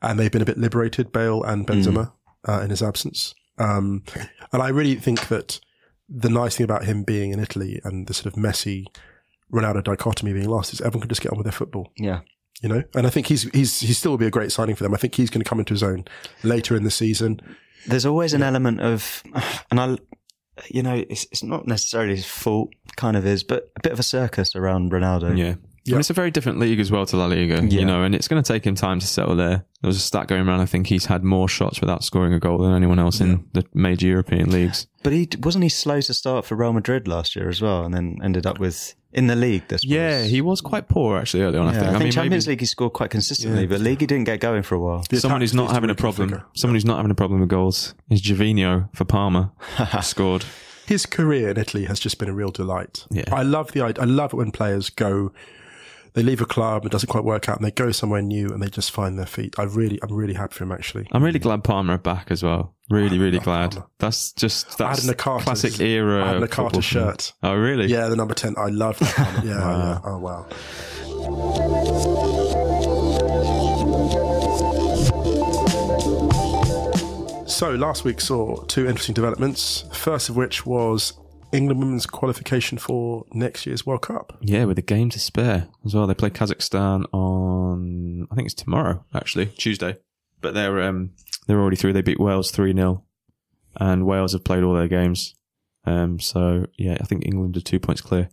and they've been a bit liberated, Bale and Benzema, mm. uh, in his absence. Um, and I really think that the nice thing about him being in Italy and the sort of Messi Ronaldo dichotomy being lost is everyone can just get on with their football. Yeah. You know, and I think he's, he's, he still will be a great signing for them. I think he's going to come into his own later in the season. There's always an yeah. element of, and I, you know, it's, it's not necessarily his fault, kind of is, but a bit of a circus around Ronaldo. Yeah. Yep. And it's a very different league as well to La Liga, yeah. you know, and it's going to take him time to settle there. There was a stat going around, I think he's had more shots without scoring a goal than anyone else yeah. in the major European leagues. But he wasn't he slow to start for Real Madrid last year as well, and then ended up with, in the league, this was... Yeah, he was quite poor actually early on, yeah, I think. I, I think mean, Champions maybe, League he scored quite consistently, yeah. but league he didn't get going for a while. The someone who's not having a problem, figure. someone yeah. who's not having a problem with goals is Jorginho for Parma, who scored. His career in Italy has just been a real delight. Yeah. I love the I love it when players go... They leave a club, it doesn't quite work out, and they go somewhere new and they just find their feet. I really, I'm really happy for him, actually. I'm really glad Palmer are back as well. Really, really glad. Palmer. That's just, that's the classic era. I had a Carter shirt. Oh, really? Yeah, the number ten. I love that one. Yeah, wow. yeah. Oh, wow. So, last week saw two interesting developments. First of which was England women's qualification for next year's World Cup. Yeah, with a game to spare as well. They play Kazakhstan on, I think it's tomorrow, actually, Tuesday. But they're um, they're already through. They beat Wales three nil, and Wales have played all their games. Um, so, yeah, I think England are two points clear.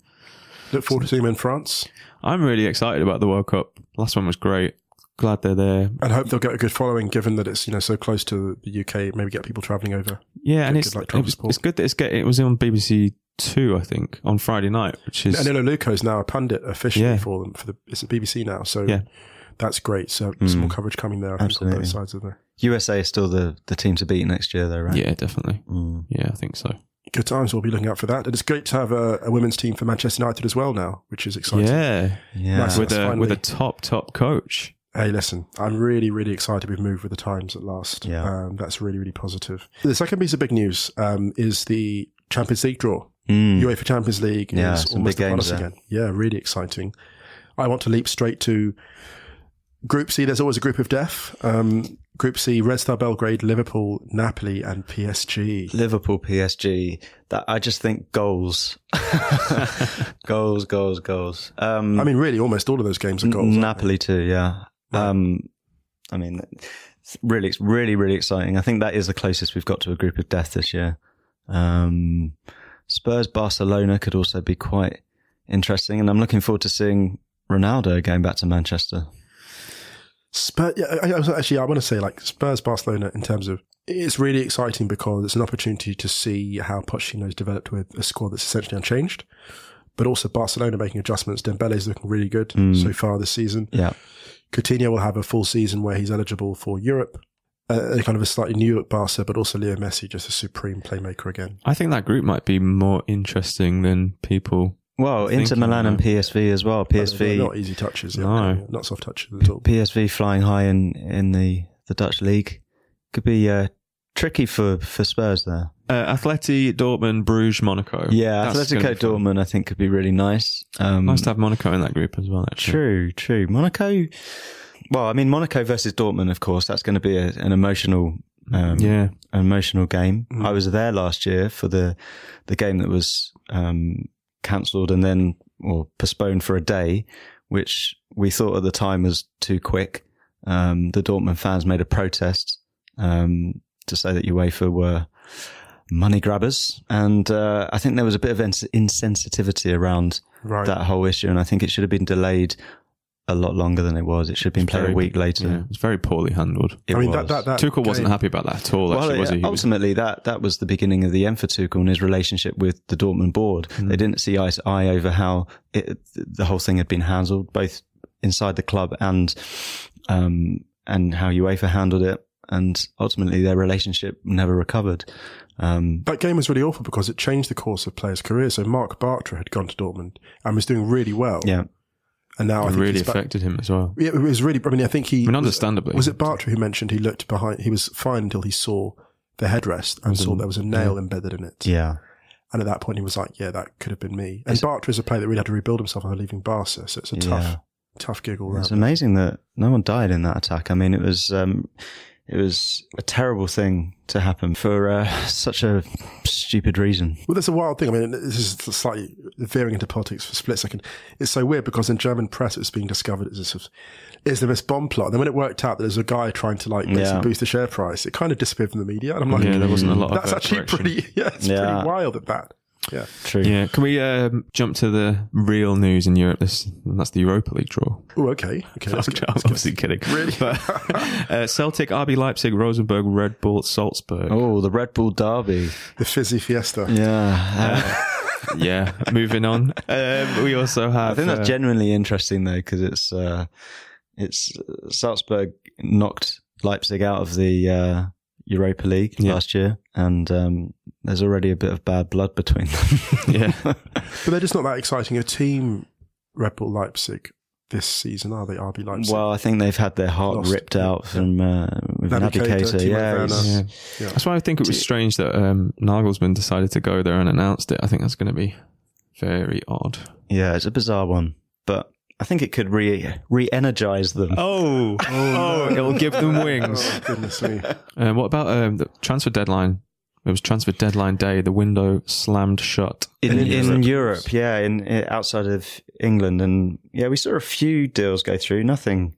Look forward so, to seeing them in France. I'm really excited about the World Cup. Last one was great. Glad they're there. And hope they'll get a good following, given that it's, you know, so close to the U K, maybe get people travelling over. Yeah, get and it's good, like, it was, it's good that it's getting, it was on B B C Two, I think, on Friday night, which is... Anello Luco's now a pundit officially yeah. for them, for the, it's at B B C now, so yeah. that's great. So mm. some more coverage coming there, I think, on both sides of the... U S A is still the, the team to beat next year though, right? Yeah, definitely. Mm. Yeah, I think so. Good times, we'll be looking out for that. And it's great to have a, a women's team for Manchester United as well now, which is exciting. Yeah, yeah. Nice, with, a, with a top, top coach. Hey, listen, I'm really, really excited we've moved with the times at last. Yeah. Um, that's really, really positive. The second piece of big news um, is the Champions League draw. Mm. UEFA Champions League yeah, is almost upon us again. Yeah, really exciting. I want to leap straight to Group C. There's always a group of death. Um, Group C, Red Star Belgrade, Liverpool, Napoli and P S G. Liverpool, P S G. That I just think goals. goals, goals, goals. Um, I mean, really, almost all of those games are goals. Napoli too, yeah. Um, I mean, it's really, it's really, really exciting. I think that is the closest we've got to a group of death this year. Um, Spurs, Barcelona could also be quite interesting. And I'm looking forward to seeing Ronaldo going back to Manchester. Spurs, yeah, I, I, actually, I want to say like Spurs, Barcelona in terms of, it's really exciting because it's an opportunity to see how Pochettino's developed with a squad that's essentially unchanged. But also Barcelona making adjustments. Dembele's looking really good mm. so far this season. Yeah. Coutinho will have a full season where he's eligible for Europe. Uh, kind of a slightly new at Barca, but also Leo Messi, just a supreme playmaker again. I think that group might be more interesting than people... Well, Inter Milan and P S V as well. P S V... Not easy touches. No. Yeah, not soft touches at all. P S V flying high in, in the, the Dutch league. Could be... Uh, Tricky for, for Spurs there. Uh, Atleti, Dortmund, Bruges, Monaco. Yeah, That's Atletico Dortmund I think could be really nice. Um, nice to have Monaco in that group as well, actually. True, true. Monaco, well, I mean, Monaco versus Dortmund, of course, that's going to be a, an emotional um, yeah. an emotional game. Mm. I was there last year for the, the game that was um, cancelled and then, or postponed for a day, which we thought at the time was too quick. Um, the Dortmund fans made a protest. Um, to say that UEFA were money grabbers. And uh, I think there was a bit of ins- insensitivity around right. that whole issue. And I think it should have been delayed a lot longer than it was. It should have been it's played very, a week later. Yeah, it was very poorly handled. It I mean, was. That, that, that Tuchel game. wasn't happy about that at all, well, actually, yeah, was he? he ultimately, was... that that was the beginning of the end for Tuchel and his relationship with the Dortmund board. Mm. They didn't see eye to eye over how it, the whole thing had been handled, both inside the club and um, and how UEFA handled it. And ultimately, their relationship never recovered. Um, that game was really awful because it changed the course of players' careers. So Mark Bartra had gone to Dortmund and was doing really well. Yeah. And now it I think really affected back. him as well. Yeah, it was really. I mean, I think he. I mean, understandably, was, was it Bartra who mentioned he looked behind? He was fine until he saw the headrest and saw there was a nail yeah. embedded in it. Yeah. And at that point, he was like, "Yeah, that could have been me." And it's, Bartra is a player that really had to rebuild himself after leaving Barca, so it's a tough, yeah. tough gig all round. It's amazing that no one died in that attack. I mean, it was. Um, It was a terrible thing to happen for uh, such a stupid reason. Well, that's a wild thing. I mean, this is slightly veering into politics for a split second. It's so weird because in German press, it was being discovered as sort of, is there this bomb plot? And then when it worked out that there's a guy trying to like yeah. boost the share price, it kind of disappeared from the media. And I'm like, yeah, there wasn't a lot. That's of actually correction. pretty. Yeah, it's yeah. pretty wild at that. Yeah, true. Yeah, can we um, jump to the real news in Europe? This that's the Europa League draw. Oh, okay. Okay, I'm, good, I'm obviously kidding. Really? But, uh, Celtic, R B Leipzig, Rosenborg, Red Bull, Salzburg. Oh, the Red Bull derby, the fizzy fiesta. Yeah. Uh, yeah. Moving on. Um, we also have. I think that's uh, genuinely interesting though, because it's uh, it's Salzburg knocked Leipzig out of the. Uh, Europa League yeah. last year, and um, there's already a bit of bad blood between them. yeah, but they're just not that exciting a team, Red Bull Leipzig, this season, are they? R B Leipzig. Well, I think they've had their heart Lost. ripped out from uh, with Navigator. Yeah, yeah. yeah, that's why I think it was strange that um, Nagelsmann decided to go there and announced it. I think that's going to be very odd. Yeah, it's a bizarre one, but. I think it could re re-energize them. Oh, oh, no. It will give them wings. Oh, goodness me. Um, what about um, the transfer deadline? It was transfer deadline day. The window slammed shut in in, in Europe. Yeah, in, in outside of England, and yeah, we saw a few deals go through. Nothing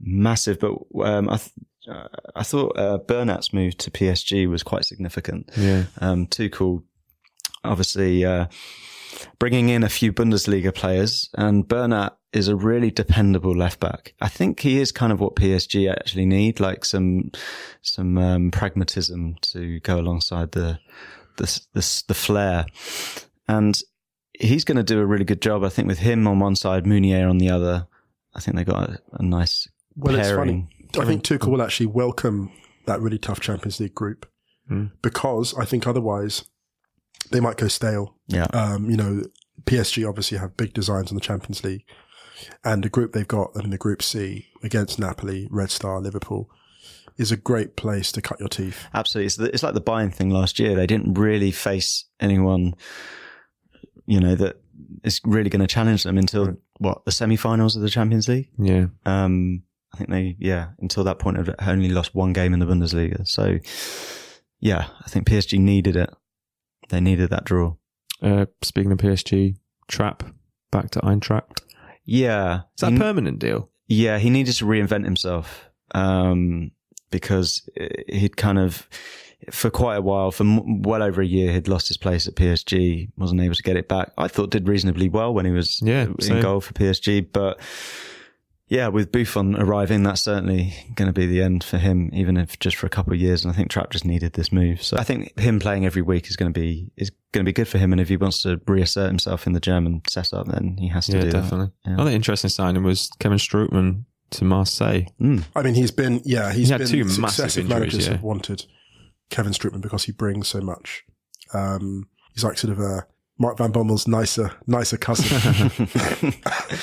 massive, but um, I th- uh, I thought uh, Bernat's move to P S G was quite significant. Yeah, um, Tuchel, obviously. Uh, Bringing in a few Bundesliga players, and Bernat is a really dependable left back. I think he is kind of what P S G actually need, like some some um, pragmatism to go alongside the the the, the flair. And he's going to do a really good job, I think, with him on one side, Meunier on the other. I think they got a, a nice well, pairing. It's funny. I think Tuchel will actually welcome that really tough Champions League group mm. because I think otherwise. They might go stale. Yeah. Um, you know, P S G obviously have big designs on the Champions League, and the group they've got, I mean, the Group C against Napoli, Red Star, Liverpool, is a great place to cut your teeth. Absolutely. It's, the, it's like the Bayern thing last year. They didn't really face anyone, you know, that is really going to challenge them until, right. what, the semi-finals of the Champions League? Yeah. Um, I think they, yeah, until that point, had only lost one game in the Bundesliga. So, yeah, I think P S G needed it. They needed that draw. Uh, speaking of P S G, Trapp back to Eintracht. Yeah. Is that a permanent deal? Yeah, he needed to reinvent himself um, because he'd kind of, for quite a while, for m- well over a year, he'd lost his place at P S G, wasn't able to get it back. I thought did reasonably well when he was yeah, in same. goal for P S G, but yeah, with Buffon arriving, that's certainly going to be the end for him, even if just for a couple of years. And I think Trapp just needed this move. So I think him playing every week is going to be is going to be good for him. And if he wants to reassert himself in the German setup, then he has to yeah, do definitely. that. Yeah, definitely. Another interesting signing was Kevin Strootman to Marseille. Mm. I mean, he's been yeah, he's he had been two successive massive managers yeah. have wanted Kevin Strootman because he brings so much. Um, he's like sort of a. Mark Van Bommel's nicer, nicer cousin.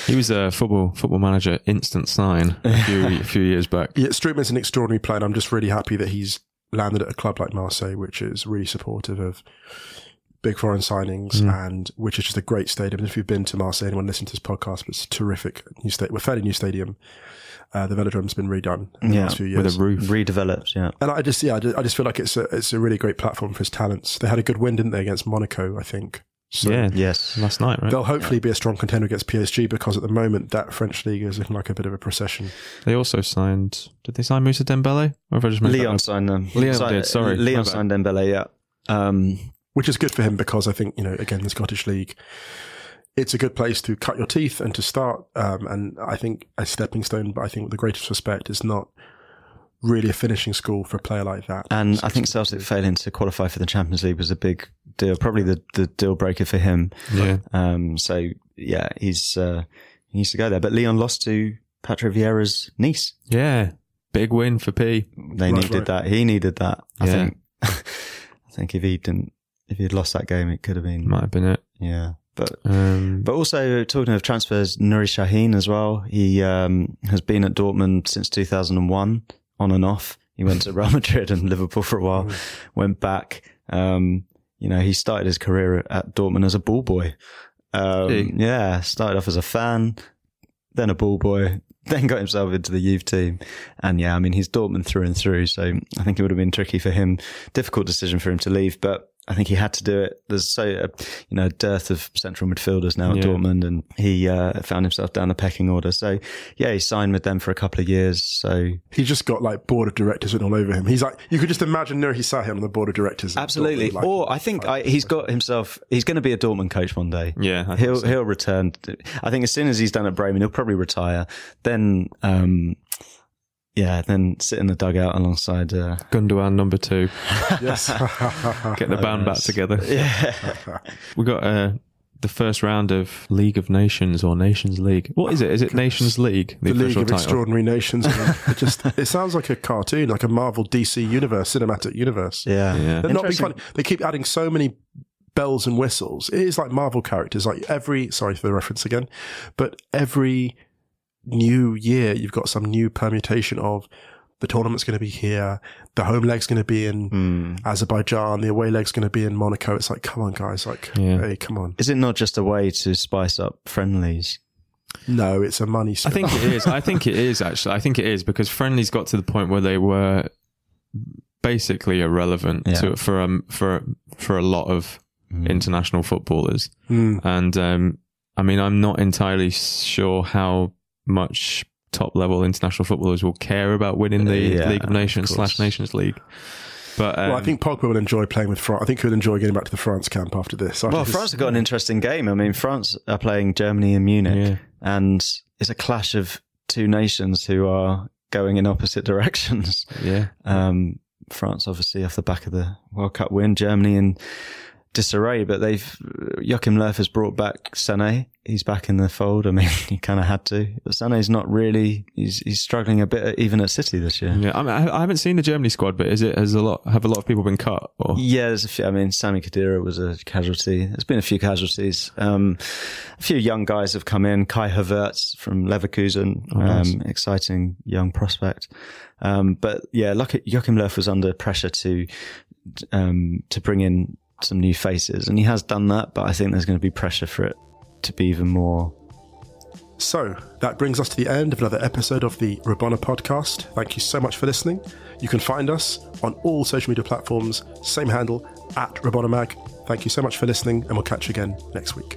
He was a football football manager, instant sign a few, a few years back. Yeah, Strootman's an extraordinary player. And I'm just really happy that he's landed at a club like Marseille, which is really supportive of big foreign signings, mm. and which is just a great stadium. And if you've been to Marseille, anyone listening to this podcast, but it's a terrific new stadium. We're fairly new stadium. Uh, the Velodrome's been redone in yeah, the last few years. With a roof. Redeveloped, yeah. And I just, yeah, I just, I just feel like it's a it's a really great platform for his talents. They had a good win, didn't they, against Monaco? I think. So yeah, yes, last night, right? They'll hopefully yeah. be a strong contender against P S G because at the moment that French league is looking like a bit of a procession. They also signed, did they sign Moussa Dembele? Or have I just made Leon signed them. Leon signed, did, sorry. Leon signed Dembele, yeah. Um, Which is good for him because I think, you know, again, the Scottish league it's a good place to cut your teeth and to start. Um, and I think a stepping stone, but I think with the greatest respect, it's not really a finishing school for a player like that. And so I think Celtic failing to qualify for the Champions League was a big deal, probably the, the deal breaker for him. Yeah. Um, so yeah, he's uh, he needs to go there. But Leon lost to Patrick Vieira's Nice. Yeah. Big win for P. They That's needed right. that. He needed that. Yeah. I think, I think if he didn't, if he'd lost that game, it could have been. Might have been it. Yeah. But um, but also, talking of transfers, Nuri Sahin as well. He um, has been at Dortmund since two thousand one, on and off. He went to Real Madrid and Liverpool for a while, went back. Um, you know, he started his career at Dortmund as a ball boy. Um, hey. Yeah, started off as a fan, then a ball boy, then got himself into the youth team. And yeah, I mean, he's Dortmund through and through. So I think it would have been tricky for him, difficult decision for him to leave, but I think he had to do it. There's so, uh, you know, a dearth of central midfielders now at yeah. Dortmund, and he uh, found himself down the pecking order. So, yeah, he signed with them for a couple of years. So he just got like board of directors written all over him. He's like, you could just imagine Nuri Sahin on the board of directors. Absolutely. Dortmund, like, or I think I, he's got himself. He's going to be a Dortmund coach one day. Yeah, he'll so. he'll return. To, I think as soon as he's done at Bremen, he'll probably retire. Then. Um, Yeah, then sit in the dugout alongside uh, Gundogan, number two. Yes, get the band back together. Yeah, we got uh, the first round of League of Nations or Nations League. What is it? Is it Nations League? The, the League of title? Extraordinary Nations. It just—it sounds like a cartoon, like a Marvel D C universe, cinematic universe. Yeah, yeah. They're not being funny. They keep adding so many bells and whistles. It is like Marvel characters. Like every sorry for the reference again, but every. New year, you've got some new permutation of the tournament's going to be here, the home leg's going to be in mm. Azerbaijan, the away leg's going to be in Monaco. It's like, come on, guys, like, yeah. hey, come on. Is it not just a way to spice up friendlies? No, it's a money spin. I think it is. I think it is, actually. I think it is, because friendlies got to the point where they were basically irrelevant yeah. to, for, um, for, for a lot of mm. international footballers. Mm. And um, I mean, I'm not entirely sure how much top-level international footballers will care about winning the yeah, League of Nations of slash Nations League. But um, well, I think Pogba will enjoy playing with France. I think he'll enjoy getting back to the France camp after this. I well, France have got an interesting game. I mean, France are playing Germany in Munich, yeah. and it's a clash of two nations who are going in opposite directions. Yeah, um, France, obviously, off the back of the World Cup win, Germany in disarray, but they've Joachim Löw has brought back Sané. He's back in the fold. I mean, he kind of had to. But Sané's not really. He's he's struggling a bit, even at City this year. Yeah, I, mean, I haven't seen the Germany squad, but is it has a lot have a lot of people been cut? Or? Yeah, there's a few. I mean, Sami Khedira was a casualty. There's been a few casualties. Um, a few young guys have come in. Kai Havertz from Leverkusen, oh, nice. um, exciting young prospect. Um, but yeah, Joachim Löw was under pressure to um, to bring in some new faces, and he has done that. But I think there's going to be pressure for it to be even more. So that brings us to the end of another episode of the Rabona Podcast. Thank you so much for listening. You can find us on all social media platforms, same handle at Rabona Mag. Thank you so much for listening, and we'll catch you again next week.